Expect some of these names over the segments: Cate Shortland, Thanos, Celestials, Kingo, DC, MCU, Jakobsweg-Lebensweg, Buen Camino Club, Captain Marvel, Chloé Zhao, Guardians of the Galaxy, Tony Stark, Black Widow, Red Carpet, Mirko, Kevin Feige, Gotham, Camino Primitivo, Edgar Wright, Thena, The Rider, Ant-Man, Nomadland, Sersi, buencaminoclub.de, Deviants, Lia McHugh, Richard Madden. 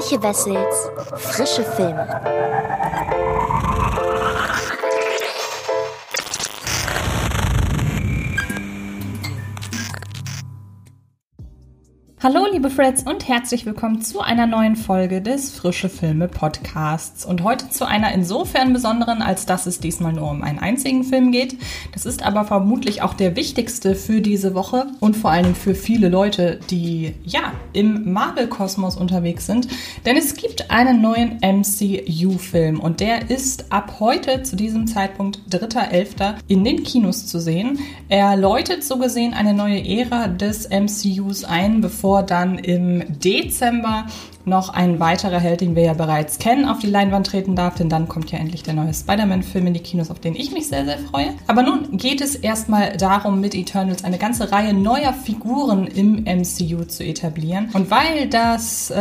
Antje Wessels Frische Filme. Hallo liebe Freds und herzlich willkommen zu einer neuen Folge des Frische Filme Podcasts und heute zu einer insofern besonderen, als dass es diesmal nur um einen einzigen Film geht. Das ist aber vermutlich auch der wichtigste für diese Woche und vor allem für viele Leute, die ja im Marvel-Kosmos unterwegs sind, denn es gibt einen neuen MCU-Film und der ist ab heute zu diesem Zeitpunkt 3.11. in den Kinos zu sehen. Er läutet so gesehen eine neue Ära des MCUs ein, bevor dann im Dezember noch ein weiterer Held, den wir ja bereits kennen, auf die Leinwand treten darf, denn dann kommt ja endlich der neue Spider-Man-Film in die Kinos, auf den ich mich sehr, sehr freue. Aber nun geht es erstmal darum, mit Eternals eine ganze Reihe neuer Figuren im MCU zu etablieren. Und weil das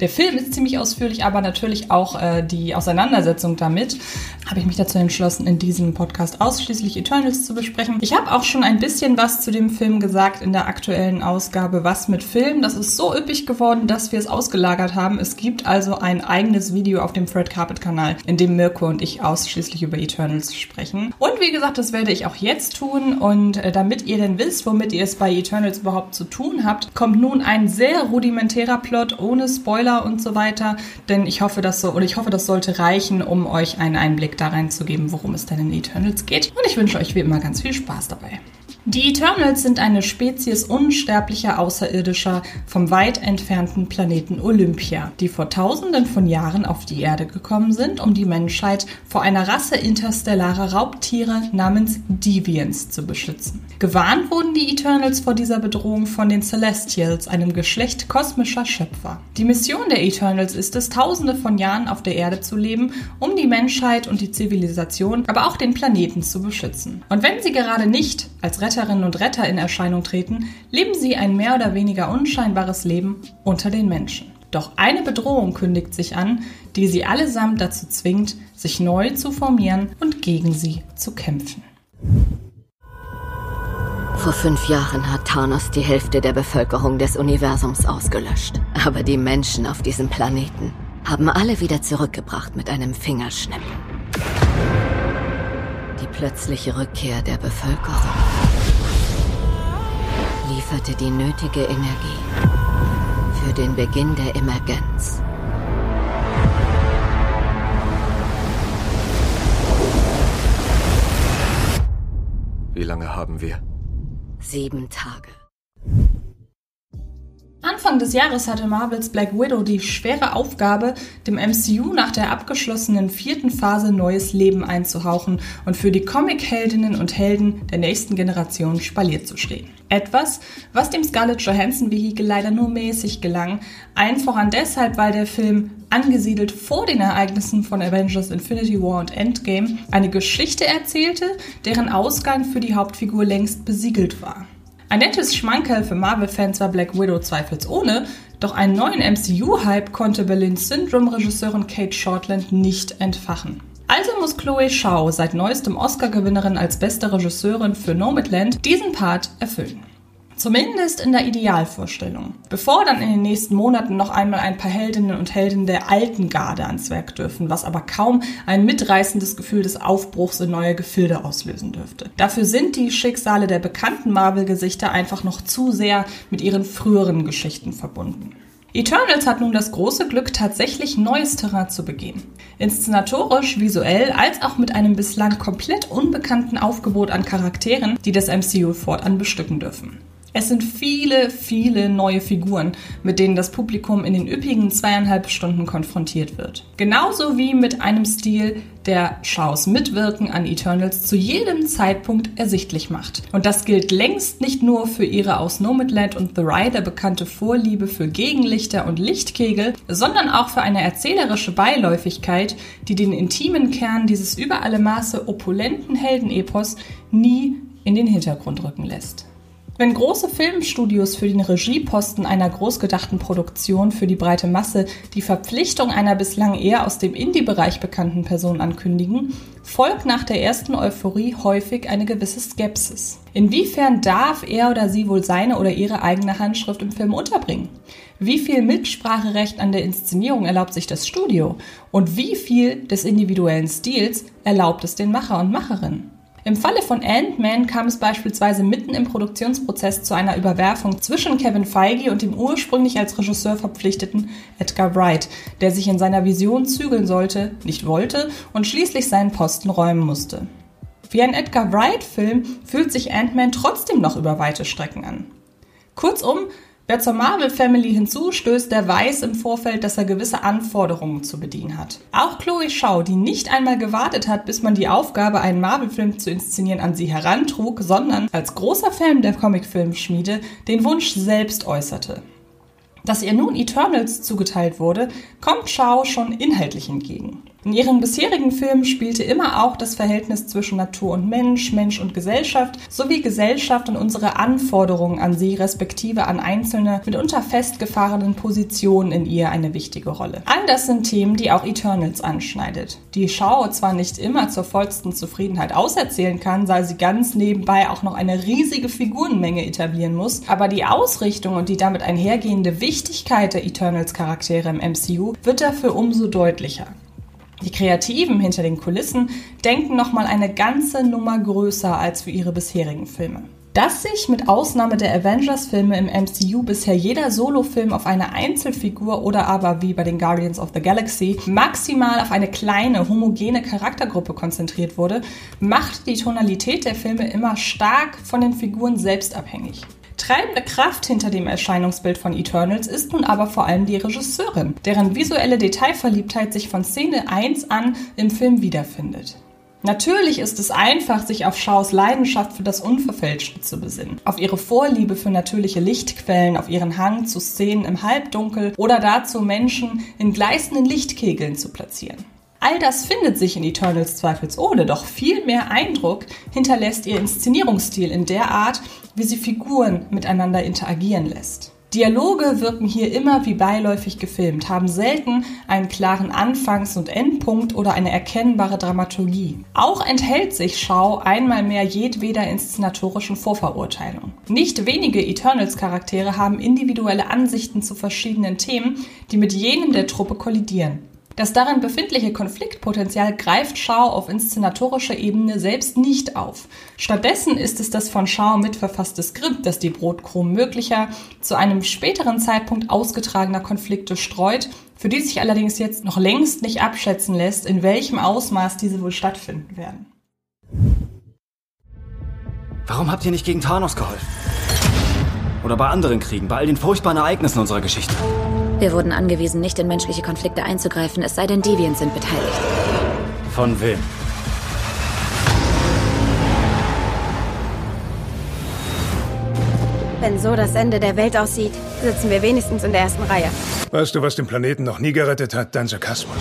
Der Film ist ziemlich ausführlich, aber natürlich auch die Auseinandersetzung damit, habe ich mich dazu entschlossen, in diesem Podcast ausschließlich Eternals zu besprechen. Ich habe auch schon ein bisschen was zu dem Film gesagt in der aktuellen Ausgabe Was mit Film. Das ist so üppig geworden, dass wir es ausgelagert haben. Es gibt also ein eigenes Video auf dem Red Carpet Kanal, in dem Mirko und ich ausschließlich über Eternals sprechen. Und wie gesagt, das werde ich auch jetzt tun. Und damit ihr denn wisst, womit ihr es bei Eternals überhaupt zu tun habt, kommt nun ein sehr rudimentärer Plot ohne Spoiler und so weiter, denn ich hoffe, das sollte reichen, um euch einen Einblick da reinzugeben, worum es denn in Eternals geht. Und ich wünsche euch wie immer ganz viel Spaß dabei. Die Eternals sind eine Spezies unsterblicher Außerirdischer vom weit entfernten Planeten Olympia, die vor Tausenden von Jahren auf die Erde gekommen sind, um die Menschheit vor einer Rasse interstellarer Raubtiere namens Deviants zu beschützen. Gewarnt wurden die Eternals vor dieser Bedrohung von den Celestials, einem Geschlecht kosmischer Schöpfer. Die Mission der Eternals ist es, Tausende von Jahren auf der Erde zu leben, um die Menschheit und die Zivilisation, aber auch den Planeten zu beschützen. Und wenn sie gerade nicht als Retterinnen und Retter in Erscheinung treten, leben sie ein mehr oder weniger unscheinbares Leben unter den Menschen. Doch eine Bedrohung kündigt sich an, die sie allesamt dazu zwingt, sich neu zu formieren und gegen sie zu kämpfen. Vor 5 Jahren hat Thanos die Hälfte der Bevölkerung des Universums ausgelöscht. Aber die Menschen auf diesem Planeten haben alle wieder zurückgebracht mit einem Fingerschnippen. Die plötzliche Rückkehr der Bevölkerung lieferte die nötige Energie für den Beginn der Emergenz. Wie lange haben wir? 7 Tage. Anfang des Jahres hatte Marvels Black Widow die schwere Aufgabe, dem MCU nach der abgeschlossenen 4. Phase neues Leben einzuhauchen und für die Comic-Heldinnen und Helden der nächsten Generation Spalier zu stehen. Etwas, was dem Scarlett Johansson-Vehikel leider nur mäßig gelang, allen voran deshalb, weil der Film, angesiedelt vor den Ereignissen von Avengers: Infinity War und Endgame, eine Geschichte erzählte, deren Ausgang für die Hauptfigur längst besiegelt war. Ein nettes Schmankerl für Marvel-Fans war Black Widow zweifelsohne, doch einen neuen MCU-Hype konnte Berlins Syndrome-Regisseurin Cate Shortland nicht entfachen. Also muss Chloé Zhao, seit neuestem Oscar-Gewinnerin als beste Regisseurin für Nomadland, diesen Part erfüllen. Zumindest in der Idealvorstellung. Bevor dann in den nächsten Monaten noch einmal ein paar Heldinnen und Helden der alten Garde ans Werk dürfen, was aber kaum ein mitreißendes Gefühl des Aufbruchs in neue Gefilde auslösen dürfte. Dafür sind die Schicksale der bekannten Marvel-Gesichter einfach noch zu sehr mit ihren früheren Geschichten verbunden. Eternals hat nun das große Glück, tatsächlich neues Terrain zu begehen. Inszenatorisch, visuell, als auch mit einem bislang komplett unbekannten Aufgebot an Charakteren, die das MCU fortan bestücken dürfen. Es sind viele, viele neue Figuren, mit denen das Publikum in den üppigen 2,5 Stunden konfrontiert wird. Genauso wie mit einem Stil, der Schaus Mitwirken an Eternals zu jedem Zeitpunkt ersichtlich macht. Und das gilt längst nicht nur für ihre aus Nomadland und The Rider bekannte Vorliebe für Gegenlichter und Lichtkegel, sondern auch für eine erzählerische Beiläufigkeit, die den intimen Kern dieses über alle Maße opulenten Heldenepos nie in den Hintergrund rücken lässt. Wenn große Filmstudios für den Regieposten einer großgedachten Produktion für die breite Masse die Verpflichtung einer bislang eher aus dem Indie-Bereich bekannten Person ankündigen, folgt nach der ersten Euphorie häufig eine gewisse Skepsis. Inwiefern darf er oder sie wohl seine oder ihre eigene Handschrift im Film unterbringen? Wie viel Mitspracherecht an der Inszenierung erlaubt sich das Studio? Und wie viel des individuellen Stils erlaubt es den Macher und Macherinnen? Im Falle von Ant-Man kam es beispielsweise mitten im Produktionsprozess zu einer Überwerfung zwischen Kevin Feige und dem ursprünglich als Regisseur verpflichteten Edgar Wright, der sich in seiner Vision zügeln sollte, nicht wollte und schließlich seinen Posten räumen musste. Wie ein Edgar Wright-Film fühlt sich Ant-Man trotzdem noch über weite Strecken an. Kurzum, wer zur Marvel-Family hinzustößt, der weiß im Vorfeld, dass er gewisse Anforderungen zu bedienen hat. Auch Chloé Zhao, die nicht einmal gewartet hat, bis man die Aufgabe, einen Marvel-Film zu inszenieren, an sie herantrug, sondern als großer Fan der Comicfilmschmiede den Wunsch selbst äußerte. Dass ihr nun Eternals zugeteilt wurde, kommt Zhao schon inhaltlich entgegen. In ihren bisherigen Filmen spielte immer auch das Verhältnis zwischen Natur und Mensch, Mensch und Gesellschaft sowie Gesellschaft und unsere Anforderungen an sie respektive an einzelne, mitunter festgefahrenen Positionen in ihr eine wichtige Rolle. All das sind Themen, die auch Eternals anschneidet. Die Zhao zwar nicht immer zur vollsten Zufriedenheit auserzählen kann, da sie ganz nebenbei auch noch eine riesige Figurenmenge etablieren muss, aber die Ausrichtung und die damit einhergehende Wichtigkeit der Eternals-Charaktere im MCU wird dafür umso deutlicher. Die Kreativen hinter den Kulissen denken nochmal eine ganze Nummer größer als für ihre bisherigen Filme. Dass sich mit Ausnahme der Avengers-Filme im MCU bisher jeder Solo-Film auf eine Einzelfigur oder aber, wie bei den Guardians of the Galaxy, maximal auf eine kleine, homogene Charaktergruppe konzentriert wurde, macht die Tonalität der Filme immer stark von den Figuren selbst abhängig. Treibende Kraft hinter dem Erscheinungsbild von Eternals ist nun aber vor allem die Regisseurin, deren visuelle Detailverliebtheit sich von Szene 1 an im Film wiederfindet. Natürlich ist es einfach, sich auf Zhaos Leidenschaft für das Unverfälschte zu besinnen, auf ihre Vorliebe für natürliche Lichtquellen, auf ihren Hang zu Szenen im Halbdunkel oder dazu, Menschen in gleißenden Lichtkegeln zu platzieren. All das findet sich in Eternals zweifelsohne, doch viel mehr Eindruck hinterlässt ihr Inszenierungsstil in der Art, wie sie Figuren miteinander interagieren lässt. Dialoge wirken hier immer wie beiläufig gefilmt, haben selten einen klaren Anfangs- und Endpunkt oder eine erkennbare Dramaturgie. Auch enthält sich Zhao einmal mehr jedweder inszenatorischen Vorverurteilung. Nicht wenige Eternals-Charaktere haben individuelle Ansichten zu verschiedenen Themen, die mit jenen der Truppe kollidieren. Das darin befindliche Konfliktpotenzial greift Zhao auf inszenatorischer Ebene selbst nicht auf. Stattdessen ist es das von Zhao mitverfasste Skript, das die Brotkrumen möglicher, zu einem späteren Zeitpunkt ausgetragener Konflikte streut, für die sich allerdings jetzt noch längst nicht abschätzen lässt, in welchem Ausmaß diese wohl stattfinden werden. Warum habt ihr nicht gegen Thanos geholfen? Oder bei anderen Kriegen, bei all den furchtbaren Ereignissen unserer Geschichte? Wir wurden angewiesen, nicht in menschliche Konflikte einzugreifen, es sei denn, Deviants sind beteiligt. Von wem? Wenn so das Ende der Welt aussieht, sitzen wir wenigstens in der ersten Reihe. Weißt du, was den Planeten noch nie gerettet hat? Dein Sarkasmus.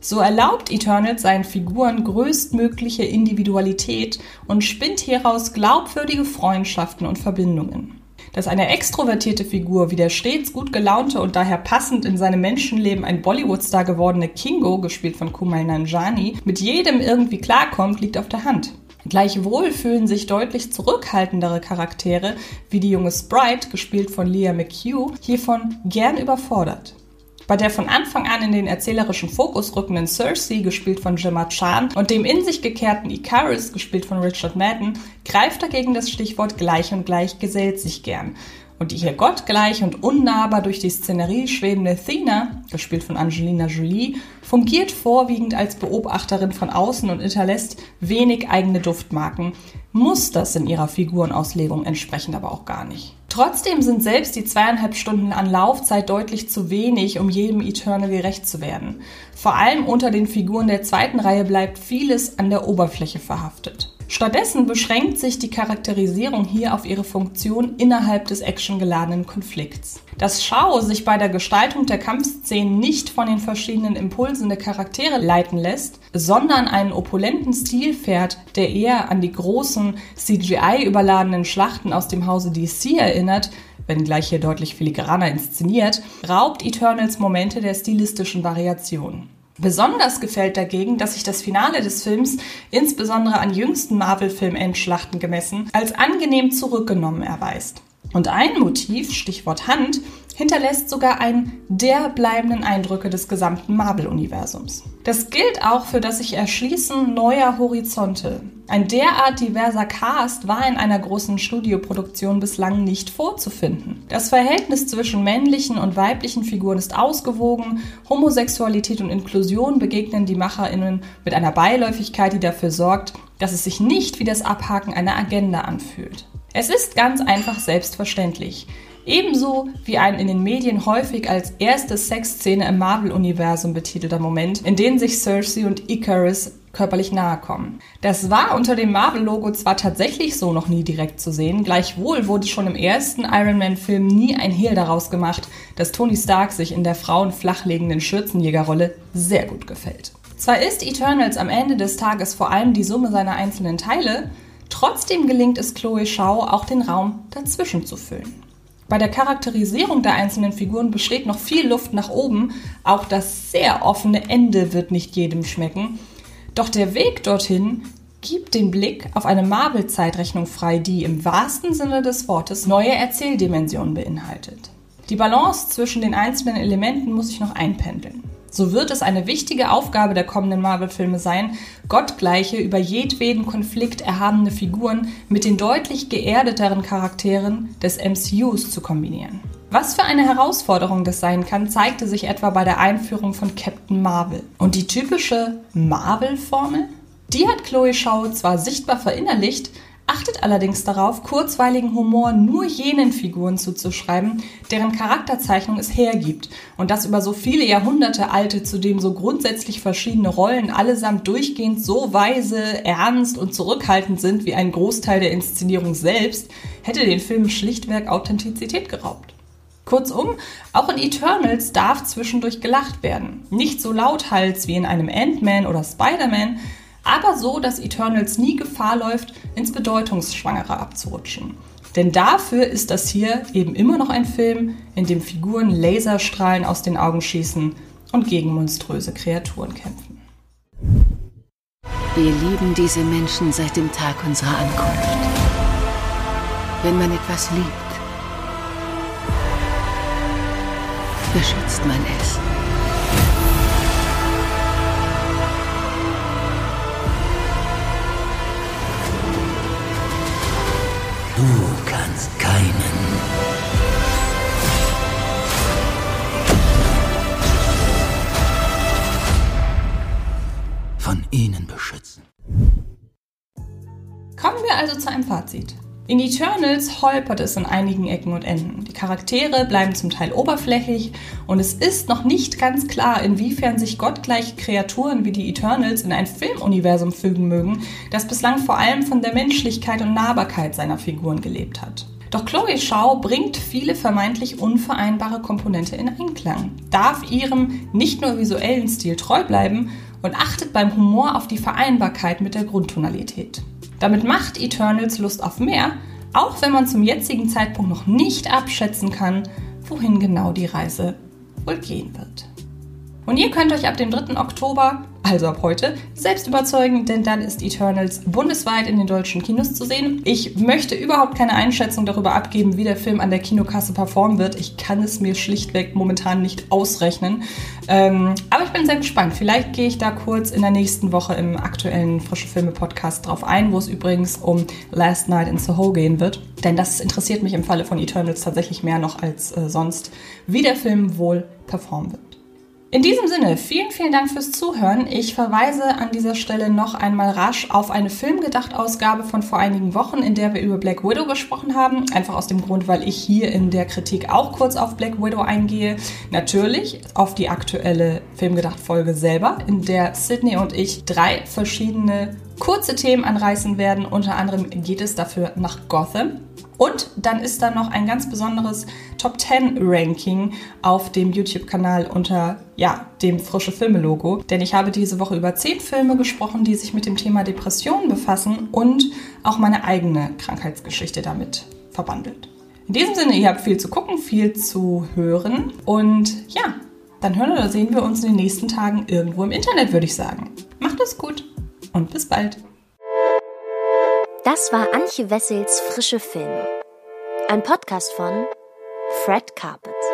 So erlaubt Eternals seinen Figuren größtmögliche Individualität und spinnt hieraus glaubwürdige Freundschaften und Verbindungen. Dass eine extrovertierte Figur wie der stets gut gelaunte und daher passend in seinem Menschenleben ein Bollywood-Star gewordene Kingo, gespielt von Kumail Nanjiani, mit jedem irgendwie klarkommt, liegt auf der Hand. Gleichwohl fühlen sich deutlich zurückhaltendere Charaktere, wie die junge Sprite, gespielt von Lia McHugh, hiervon gern überfordert. Bei der von Anfang an in den erzählerischen Fokus rückenden Sersi, gespielt von Gemma Chan, und dem in sich gekehrten Ikaris, gespielt von Richard Madden, greift dagegen das Stichwort gleich und gleich gesellt sich gern. Und die hier gottgleich und unnahbar durch die Szenerie schwebende Thena, gespielt von Angelina Jolie, fungiert vorwiegend als Beobachterin von außen und hinterlässt wenig eigene Duftmarken, muss das in ihrer Figurenauslegung entsprechend aber auch gar nicht. Trotzdem sind selbst die 2,5 Stunden an Laufzeit deutlich zu wenig, um jedem Eternal gerecht zu werden. Vor allem unter den Figuren der zweiten Reihe bleibt vieles an der Oberfläche verhaftet. Stattdessen beschränkt sich die Charakterisierung hier auf ihre Funktion innerhalb des actiongeladenen Konflikts. Dass Zhao sich bei der Gestaltung der Kampfszenen nicht von den verschiedenen Impulsen der Charaktere leiten lässt, sondern einen opulenten Stil fährt, der eher an die großen, CGI-überladenen Schlachten aus dem Hause DC erinnert, wenngleich hier deutlich filigraner inszeniert, raubt Eternals Momente der stilistischen Variation. Besonders gefällt dagegen, dass sich das Finale des Films, insbesondere an jüngsten Marvel-Film-Endschlachten gemessen, als angenehm zurückgenommen erweist. Und ein Motiv, Stichwort Hand, hinterlässt sogar einen der bleibenden Eindrücke des gesamten Marvel-Universums. Das gilt auch für das sich Erschließen neuer Horizonte. Ein derart diverser Cast war in einer großen Studioproduktion bislang nicht vorzufinden. Das Verhältnis zwischen männlichen und weiblichen Figuren ist ausgewogen, Homosexualität und Inklusion begegnen die MacherInnen mit einer Beiläufigkeit, die dafür sorgt, dass es sich nicht wie das Abhaken einer Agenda anfühlt. Es ist ganz einfach selbstverständlich. Ebenso wie ein in den Medien häufig als erste Sexszene im Marvel-Universum betitelter Moment, in dem sich Sersi und Ikaris körperlich nahe kommen. Das war unter dem Marvel-Logo zwar tatsächlich so noch nie direkt zu sehen, gleichwohl wurde schon im ersten Iron-Man-Film nie ein Hehl daraus gemacht, dass Tony Stark sich in der frauenflachlegenden Schürzenjägerrolle sehr gut gefällt. Zwar ist Eternals am Ende des Tages vor allem die Summe seiner einzelnen Teile, trotzdem gelingt es Chloé Zhao auch den Raum dazwischen zu füllen. Bei der Charakterisierung der einzelnen Figuren besteht noch viel Luft nach oben, auch das sehr offene Ende wird nicht jedem schmecken. Doch der Weg dorthin gibt den Blick auf eine Marvel-Zeitrechnung frei, die im wahrsten Sinne des Wortes neue Erzähldimensionen beinhaltet. Die Balance zwischen den einzelnen Elementen muss sich noch einpendeln. So wird es eine wichtige Aufgabe der kommenden Marvel-Filme sein, gottgleiche, über jedweden Konflikt erhabene Figuren mit den deutlich geerdeteren Charakteren des MCUs zu kombinieren. Was für eine Herausforderung das sein kann, zeigte sich etwa bei der Einführung von Captain Marvel. Und die typische Marvel-Formel? Die hat Chloé Zhao zwar sichtbar verinnerlicht, achtet allerdings darauf, kurzweiligen Humor nur jenen Figuren zuzuschreiben, deren Charakterzeichnung es hergibt und dass über so viele Jahrhunderte alte, zudem so grundsätzlich verschiedene Rollen allesamt durchgehend so weise, ernst und zurückhaltend sind wie ein Großteil der Inszenierung selbst, hätte den Film schlichtweg Authentizität geraubt. Kurzum, auch in Eternals darf zwischendurch gelacht werden. Nicht so lauthals wie in einem Ant-Man oder Spider-Man, aber so, dass Eternals nie Gefahr läuft, ins Bedeutungsschwangere abzurutschen. Denn dafür ist das hier eben immer noch ein Film, in dem Figuren Laserstrahlen aus den Augen schießen und gegen monströse Kreaturen kämpfen. Wir lieben diese Menschen seit dem Tag unserer Ankunft. Wenn man etwas liebt, beschützt man es. Du kannst keinen. Von ihnen beschützen. Kommen wir also zu einem Fazit. In Eternals holpert es an einigen Ecken und Enden. Die Charaktere bleiben zum Teil oberflächlich und es ist noch nicht ganz klar, inwiefern sich gottgleiche Kreaturen wie die Eternals in ein Filmuniversum fügen mögen, das bislang vor allem von der Menschlichkeit und Nahbarkeit seiner Figuren gelebt hat. Doch Chloé Zhao bringt viele vermeintlich unvereinbare Komponente in Einklang, darf ihrem nicht nur visuellen Stil treu bleiben und achtet beim Humor auf die Vereinbarkeit mit der Grundtonalität. Damit macht Eternals Lust auf mehr, auch wenn man zum jetzigen Zeitpunkt noch nicht abschätzen kann, wohin genau die Reise wohl gehen wird. Und ihr könnt euch ab dem 3. Oktober, also ab heute, selbst überzeugen, denn dann ist Eternals bundesweit in den deutschen Kinos zu sehen. Ich möchte überhaupt keine Einschätzung darüber abgeben, wie der Film an der Kinokasse performen wird. Ich kann es mir schlichtweg momentan nicht ausrechnen. Aber ich bin sehr gespannt. Vielleicht gehe ich da kurz in der nächsten Woche im aktuellen Frische Filme Podcast drauf ein, wo es übrigens um Last Night in Soho gehen wird. Denn das interessiert mich im Falle von Eternals tatsächlich mehr noch als sonst, wie der Film wohl performen wird. In diesem Sinne, vielen, vielen Dank fürs Zuhören. Ich verweise an dieser Stelle noch einmal rasch auf eine Filmgedacht-Ausgabe von vor einigen Wochen, in der wir über Black Widow gesprochen haben. Einfach aus dem Grund, weil ich hier in der Kritik auch kurz auf Black Widow eingehe. Natürlich auf die aktuelle Filmgedacht-Folge selber, in der Sydney und ich drei verschiedene kurze Themen anreißen werden. Unter anderem geht es dafür nach Gotham. Und dann ist da noch ein ganz besonderes Top-10-Ranking auf dem YouTube-Kanal unter dem Frische Filme-Logo. Denn ich habe diese Woche über 10 Filme gesprochen, die sich mit dem Thema Depressionen befassen und auch meine eigene Krankheitsgeschichte damit verbandelt. In diesem Sinne, ihr habt viel zu gucken, viel zu hören. Und dann hören oder sehen wir uns in den nächsten Tagen irgendwo im Internet, würde ich sagen. Macht es gut und bis bald. Das war Antje Wessels Frische Filme, ein Podcast von Red Carpet.